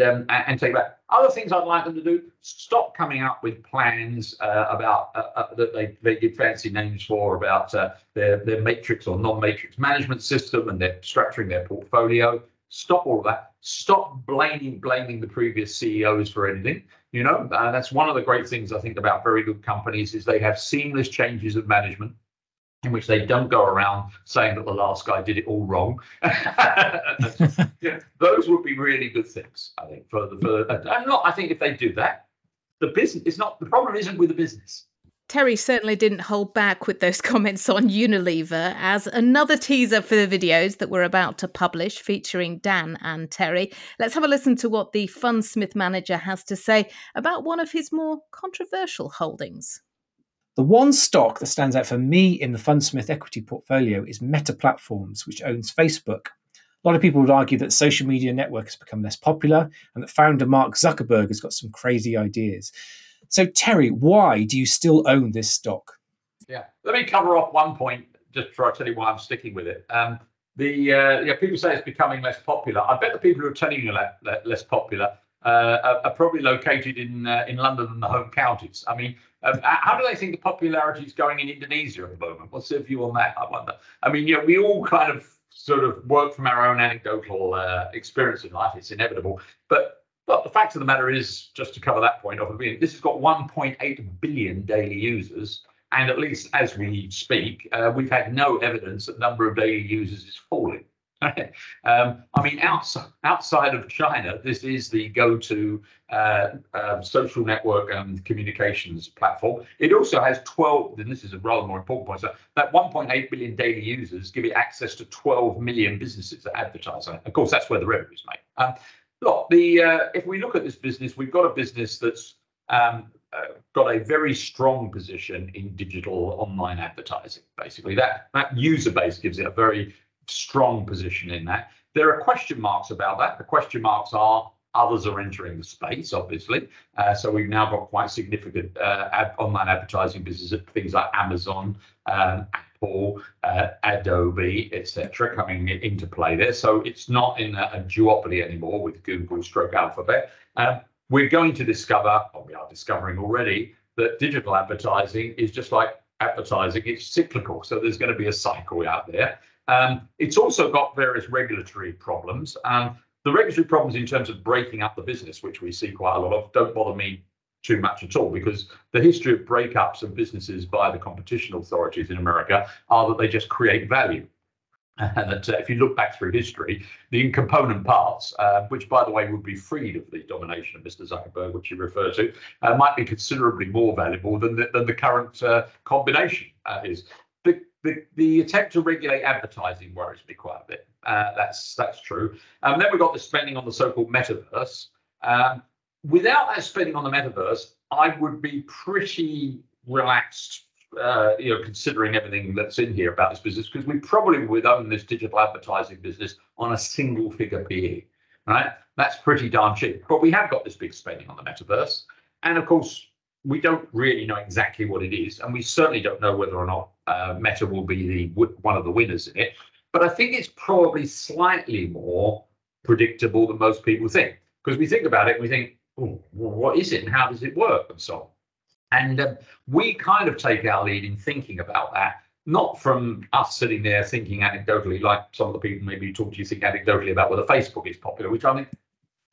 take that. Other things I'd like them to do: stop coming up with plans about that they give fancy names for, about their matrix or non-matrix management system and their structuring their portfolio. Stop all of that. Stop blaming the previous CEOs for anything. That's one of the great things I think about very good companies is they have seamless changes of management, in which they don't go around saying that the last guy did it all wrong. Those would be really good things, I think. I think if they do that, the business is not the problem. Isn't with the business. Terry certainly didn't hold back with those comments on Unilever, as another teaser for the videos that we're about to publish featuring Dan and Terry. Let's have a listen to what the Fundsmith manager has to say about one of his more controversial holdings. The one stock that stands out for me in the Fundsmith equity portfolio is Meta Platforms, which owns Facebook. A lot of people would argue that the social media network has become less popular and that founder Mark Zuckerberg has got some crazy ideas. So, Terry, why do you still own this stock? Yeah, let me cover off one point just before I tell you why I'm sticking with it. People say it's becoming less popular. I bet the people who are telling you that less popular are probably located in London and the home counties. How do they think the popularity is going in Indonesia at the moment? What's their view on that, I wonder? We all kind of sort of work from our own anecdotal experience in life. It's inevitable. But But the fact of the matter is, just to cover that point off at the beginning, this has got 1.8 billion daily users. And at least as we speak, we've had no evidence that the number of daily users is falling. I mean, outside of China, this is the go-to social network communications platform. It also has 12, and this is a rather more important point, so that 1.8 billion daily users give it access to 12 million businesses that advertise on it. Of course, that's where the revenue is made. Look, if we look at this business, we've got a business that's got a very strong position in digital online advertising. Basically, that user base gives it a very strong position in that. There are question marks about that. The question marks are others are entering the space, obviously. So we've now got quite significant online advertising businesses, things like Amazon, Apple, Adobe, etc., coming into play there. So it's not in a duopoly anymore with Google / Alphabet. We're going to discover, or we are discovering already, that digital advertising is just like advertising, it's cyclical. So there's going to be a cycle out there. It's also got various regulatory problems. The regulatory problems in terms of breaking up the business, which we see quite a lot of, don't bother me too much at all, because the history of breakups of businesses by the competition authorities in America are that they just create value. And that if you look back through history, the component parts, which, by the way, would be freed of the domination of Mr. Zuckerberg, which you refer to, might be considerably more valuable than the current combination is. The attempt to regulate advertising worries me quite a bit. That's true. And then we've got the spending on the so-called metaverse. Without that spending on the metaverse, I would be pretty relaxed, considering everything that's in here about this business, because we probably would own this digital advertising business on a single-figure PE. Right? That's pretty darn cheap. But we have got this big spending on the metaverse, and of course, we don't really know exactly what it is, and we certainly don't know whether or not Meta will be one of the winners in it. But I think it's probably slightly more predictable than most people think, because we think about it, we think, oh, what is it and how does it work and so on. And we kind of take our lead in thinking about that, not from us sitting there thinking anecdotally, like some of the people maybe you talk to you think anecdotally about whether Facebook is popular, which I mean,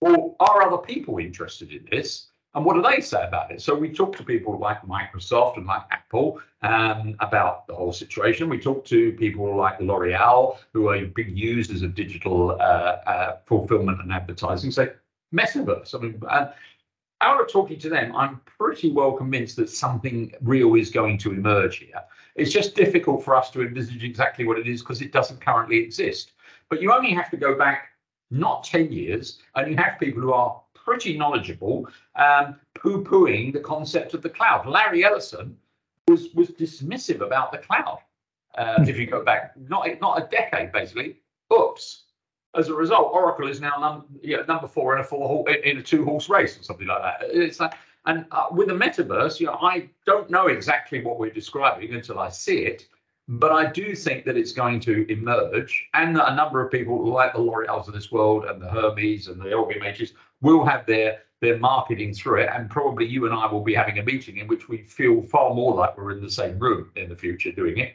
well, are other people interested in this? And what do they say about it? So we talk to people like Microsoft and like Apple about the whole situation. We talk to people like L'Oreal, who are big users of digital fulfillment and advertising, say, metaverse. I mean, out of talking to them, I'm pretty well convinced that something real is going to emerge here. It's just difficult for us to envisage exactly what it is because it doesn't currently exist. But you only have to go back not 10 years, and you have people who are pretty knowledgeable, poo-pooing the concept of the cloud. Larry Ellison was dismissive about the cloud. If you go back, not a decade, basically. Oops. As a result, Oracle is now number four in a two-horse race or something like that. It's like, and with the metaverse, I don't know exactly what we're describing until I see it, but I do think that it's going to emerge, and that a number of people like the L'Oreals of this world and the Hermes and the LVMHs will have their marketing through it, and probably you and I will be having a meeting in which we feel far more like we're in the same room in the future doing it.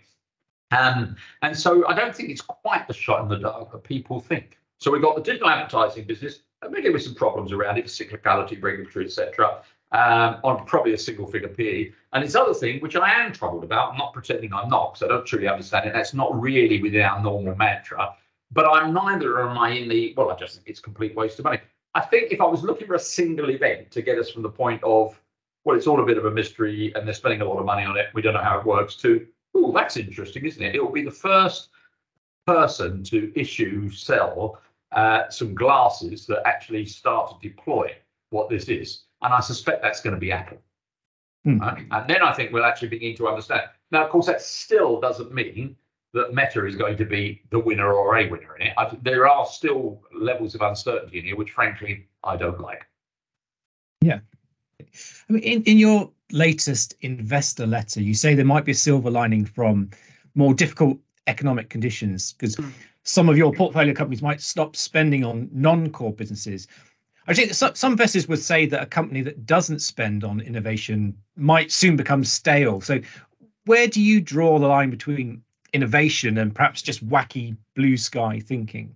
And so I don't think it's quite the shot in the dark that people think. So we've got the digital advertising business, admittedly with some problems around it, cyclicality, regulatory, etc., on probably a single-figure PE. And this other thing, which I am troubled about, I'm not pretending I'm not, because I don't truly understand it. That's not really within our normal mantra. But I'm neither am I in the, well, I just think it's a complete waste of money. I think if I was looking for a single event to get us from the point of, well, it's all a bit of a mystery and they're spending a lot of money on it, we don't know how it works, to, oh, that's interesting, isn't it? It will be the first person to sell some glasses that actually start to deploy what this is. And I suspect that's going to be Apple. Right? And then I think we'll actually begin to understand. Now, of course, that still doesn't mean that Meta is going to be the winner or a winner in it. There are still levels of uncertainty in here, which, frankly, I don't like. Yeah. I mean, in your latest investor letter, you say there might be a silver lining from more difficult economic conditions because some of your portfolio companies might stop spending on non-core businesses. I think some investors would say that a company that doesn't spend on innovation might soon become stale. So where do you draw the line between innovation and perhaps just wacky blue sky thinking?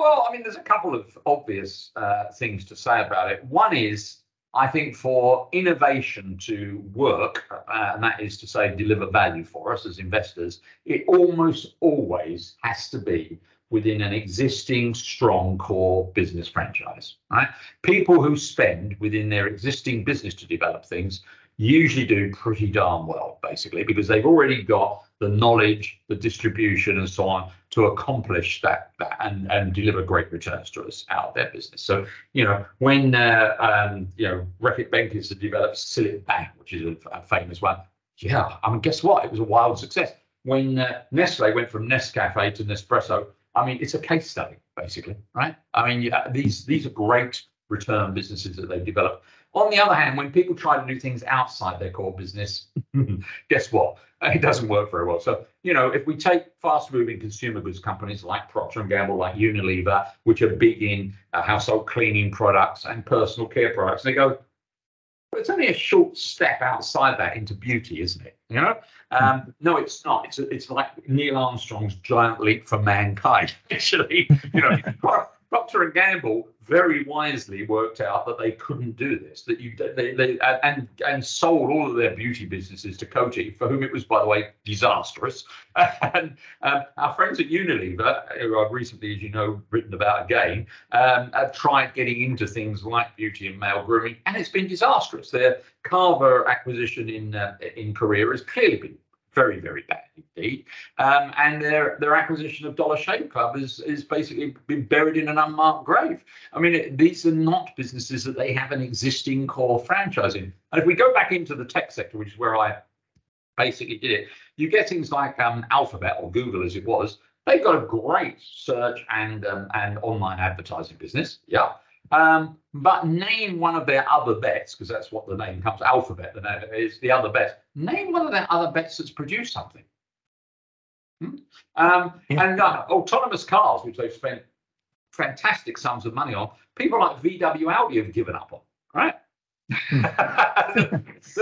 Well, I mean, there's a couple of obvious things to say about it. One is, I think for innovation to work, and that is to say deliver value for us as investors, it almost always has to be within an existing strong core business franchise, right? People who spend within their existing business to develop things usually do pretty darn well, basically, because they've already got the knowledge, the distribution and so on to accomplish that and deliver great returns to us out of their business. So, you know, when, Reckitt Benckiser developed Cillit Bank, which is a famous one. Yeah, I mean, guess what? It was a wild success. When Nestle went from Nescafe to Nespresso, I mean, it's a case study, basically, right? I mean, these are great return businesses that they've developed. On the other hand, when people try to do things outside their core business, guess what? It doesn't work very well. So, you know, if we take fast-moving consumer goods companies like Procter & Gamble, like Unilever, which are big in household cleaning products and personal care products, and they go, well, it's only a short step outside that into beauty, isn't it? You know? No, it's not. It's like Neil Armstrong's giant leap for mankind, actually. You know, Procter & Gamble very wisely worked out that they couldn't do this, that they sold all of their beauty businesses to Coty, for whom it was, by the way, disastrous. And our friends at Unilever, who I've recently, as you know, written about again, have tried getting into things like beauty and male grooming, and it's been disastrous. Their Carver acquisition in Korea has clearly been very, very bad indeed. And their acquisition of Dollar Shave Club is basically been buried in an unmarked grave. I mean, these are not businesses that they have an existing core franchise in. And if we go back into the tech sector, which is where I basically did it, you get things like Alphabet or Google as it was. They've got a great search and online advertising business. Yeah. But name one of their other bets, because that's what the name comes, Alphabet, the name is the other bet. Name one of their other bets that's produced something. And autonomous cars, which they've spent fantastic sums of money on, people like VW Audi have given up on, right? There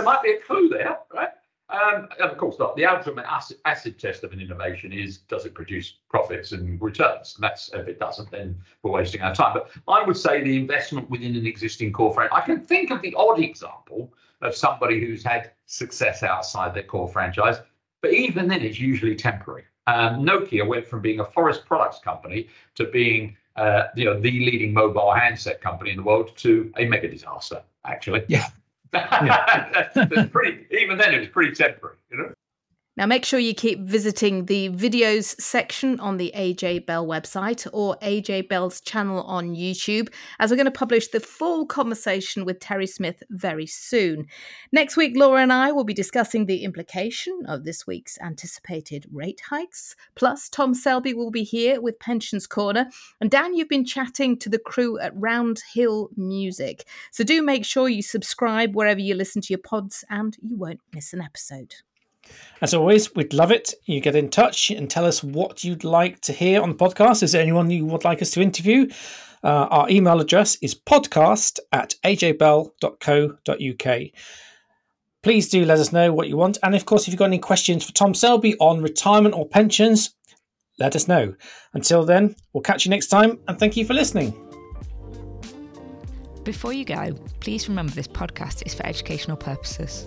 might be a clue there, right? And of course not. The ultimate acid test of an innovation is, does it produce profits and returns? And that's, if it doesn't, then we're wasting our time. But I would say the investment within an existing core franchise. I can think of the odd example of somebody who's had success outside their core franchise, but even then it's usually temporary. Nokia went from being a forest products company to being the leading mobile handset company in the world to a mega disaster, actually. Yeah. That's pretty, even then it was pretty temporary, you know. Now make sure you keep visiting the videos section on the AJ Bell website or AJ Bell's channel on YouTube, as we're going to publish the full conversation with Terry Smith very soon. Next week, Laura and I will be discussing the implication of this week's anticipated rate hikes. Plus, Tom Selby will be here with Pensions Corner. And Dan, you've been chatting to the crew at Round Hill Music. So do make sure you subscribe wherever you listen to your pods and you won't miss an episode. As always, we'd love it. You get in touch and tell us what you'd like to hear on the podcast. Is there anyone you would like us to interview? Our email address is podcast@ajbell.co.uk. Please do let us know what you want. And of course, if you've got any questions for Tom Selby on retirement or pensions, let us know. Until then, we'll catch you next time. And thank you for listening. Before you go, please remember this podcast is for educational purposes,